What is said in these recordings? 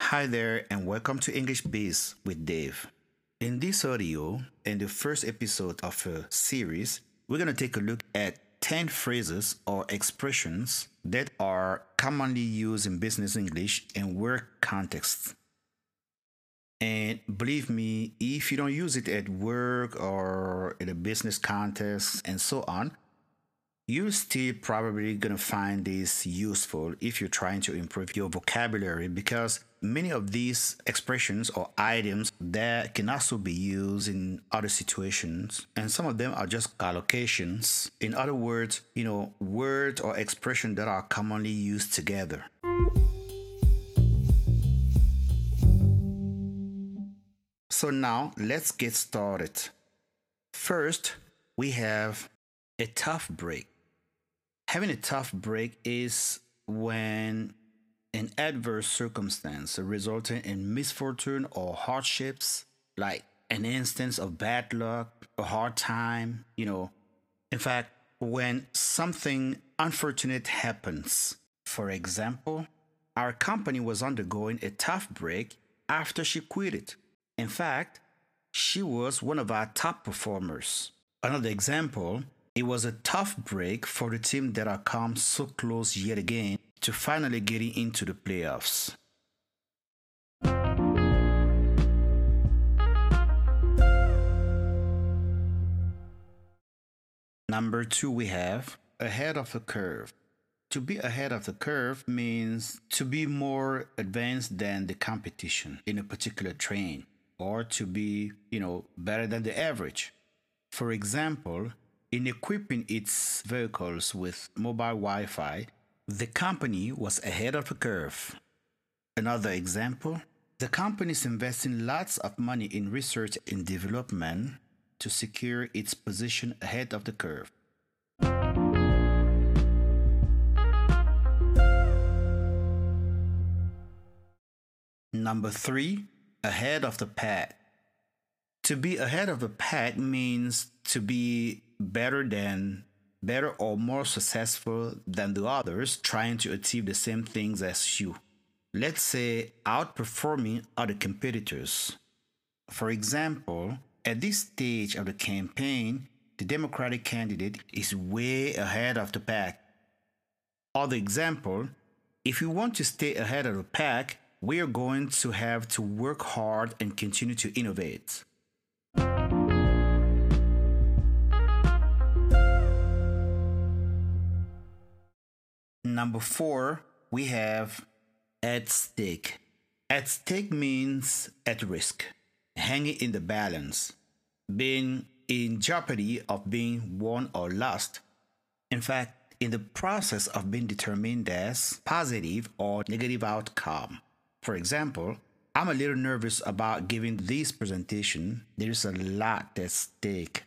Hi there and welcome to English Base with Dave. In this audio and the first episode of a series, we're going to take a look at 10 phrases or expressions that are commonly used in business English and work contexts. And believe me, if you don't use it at work or in a business context and so on, you're still probably going to find this useful if you're trying to improve your vocabulary, because many of these expressions or items that can also be used in other situations, and some of them are just collocations. In other words, words or expressions that are commonly used together. So now let's get started. First, we have a tough break. Having a tough break is when an adverse circumstance resulting in misfortune or hardships, like an instance of bad luck, a hard time, In fact, when something unfortunate happens. For example, our company was undergoing a tough break after she quit it. In fact, she was one of our top performers. Another example, it was a tough break for the team that had come so close yet again to finally getting into the playoffs. Number 2, we have ahead of the curve. To be ahead of the curve means to be more advanced than the competition in a particular trend, or to be, better than the average. For example, in equipping its vehicles with mobile Wi-Fi, the company was ahead of the curve. Another example, the company is investing lots of money in research and development to secure its position ahead of the curve. Number 3, ahead of the pack. To be ahead of the pack means to be better or more successful than the others trying to achieve the same things as you. Let's say outperforming other competitors. For example, at this stage of the campaign, the Democratic candidate is way ahead of the pack. Other example, if you want to stay ahead of the pack, we are going to have to work hard and continue to innovate. Number 4, we have at stake. At stake means at risk, hanging in the balance, being in jeopardy of being won or lost. In fact, in the process of being determined as positive or negative outcome. For example, I'm a little nervous about giving this presentation. There is a lot at stake.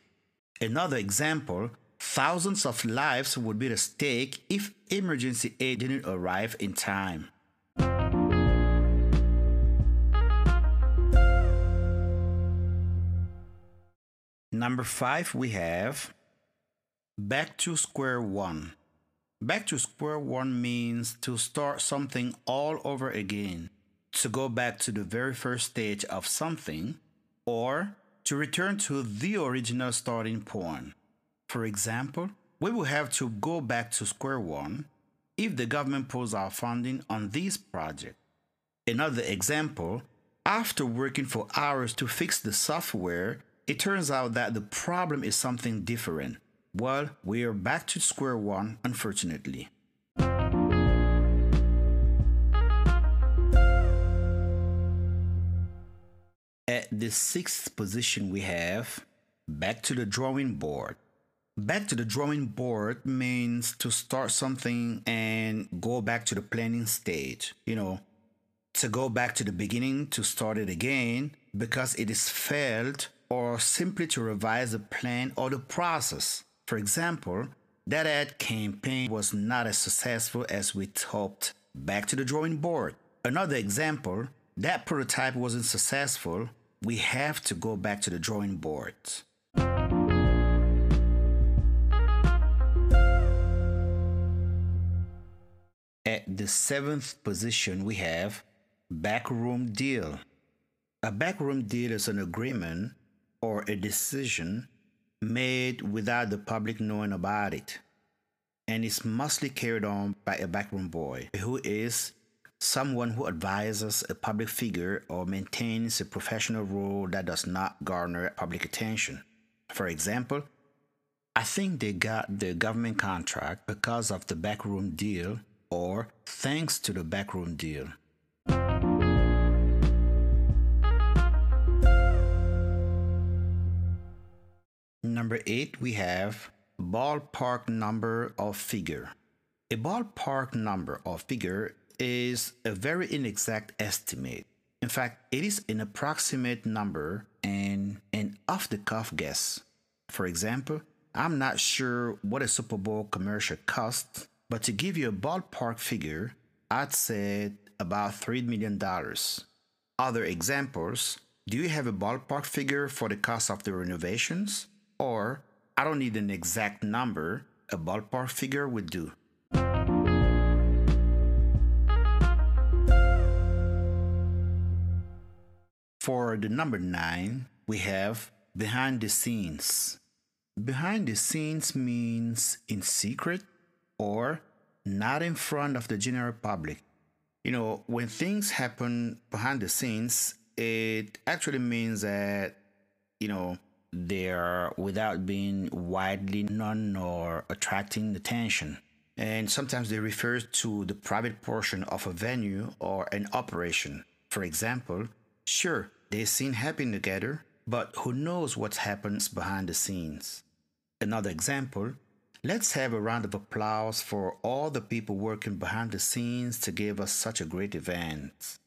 Another example, thousands of lives would be at stake if emergency aid didn't arrive in time. Number 5, we have back to square one. Back to square one means to start something all over again, to go back to the very first stage of something, or to return to the original starting point. For example, we will have to go back to square one if the government pulls our funding on this project. Another example, after working for hours to fix the software, it turns out that the problem is something different. Well, we are back to square one, unfortunately. At the 6th position, we have back to the drawing board. Back to the drawing board means to start something and go back to the planning stage. To go back to the beginning to start it again because it is failed, or simply to revise the plan or the process. For example, that ad campaign was not as successful as we hoped. Back to the drawing board. Another example, that prototype wasn't successful. We have to go back to the drawing board. at the seventh position, we have backroom deal. A backroom deal is an agreement or a decision made without the public knowing about it, and is mostly carried on by a backroom boy, who is someone who advises a public figure or maintains a professional role that does not garner public attention. For example, I think they got the government contract because of the backroom deal, or thanks to the backroom deal. Number 8, we have ballpark number or figure. A ballpark number or figure is a very inexact estimate. In fact, it is an approximate number and an off-the-cuff guess. For example, I'm not sure what a Super Bowl commercial costs, but to give you a ballpark figure, I'd say about $3 million. Other examples: do you have a ballpark figure for the cost of the renovations? Or, I don't need an exact number, a ballpark figure would do. For the number 9, we have behind the scenes. Behind the scenes means in secret or not in front of the general public. You know, when things happen behind the scenes, it actually means that, you know, they are without being widely known or attracting attention. And sometimes they refer to the private portion of a venue or an operation. For example, sure, they seem happy together, but who knows what happens behind the scenes. Another example, let's have a round of applause for all the people working behind the scenes to give us such a great event.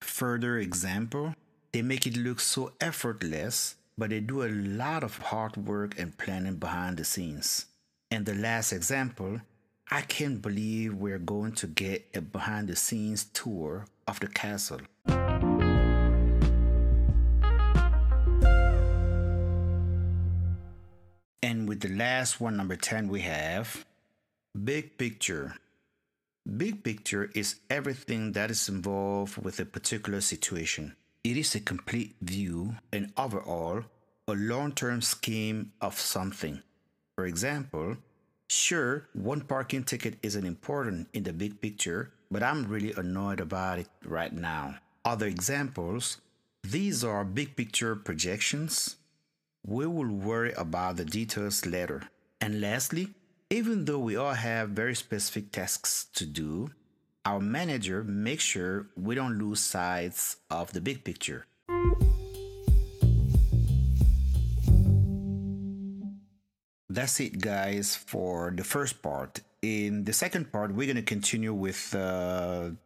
Further example, they make it look so effortless, but they do a lot of hard work and planning behind the scenes. And the last example, I can't believe we're going to get a behind the scenes tour of the castle. And with the last one, number 10, we have big picture. Big picture is everything that is involved with a particular situation. It is a complete view, an overall, a long-term scheme of something. For example, sure, one parking ticket isn't important in the big picture, but I'm really annoyed about it right now. Other examples, these are big picture projections. We will worry about the details later. And lastly, even though we all have very specific tasks to do, our manager makes sure we don't lose sight of the big picture. That's it, guys, for the first part. In the second part, we're going to continue with 10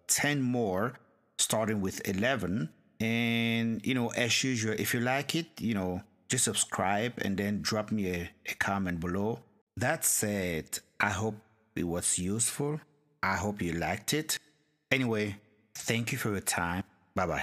more, starting with 11. And, you know, as usual, if you like it, you know, just subscribe and then drop me a comment below. That said, I hope it was useful. I hope you liked it. Anyway, thank you for your time. Bye-bye.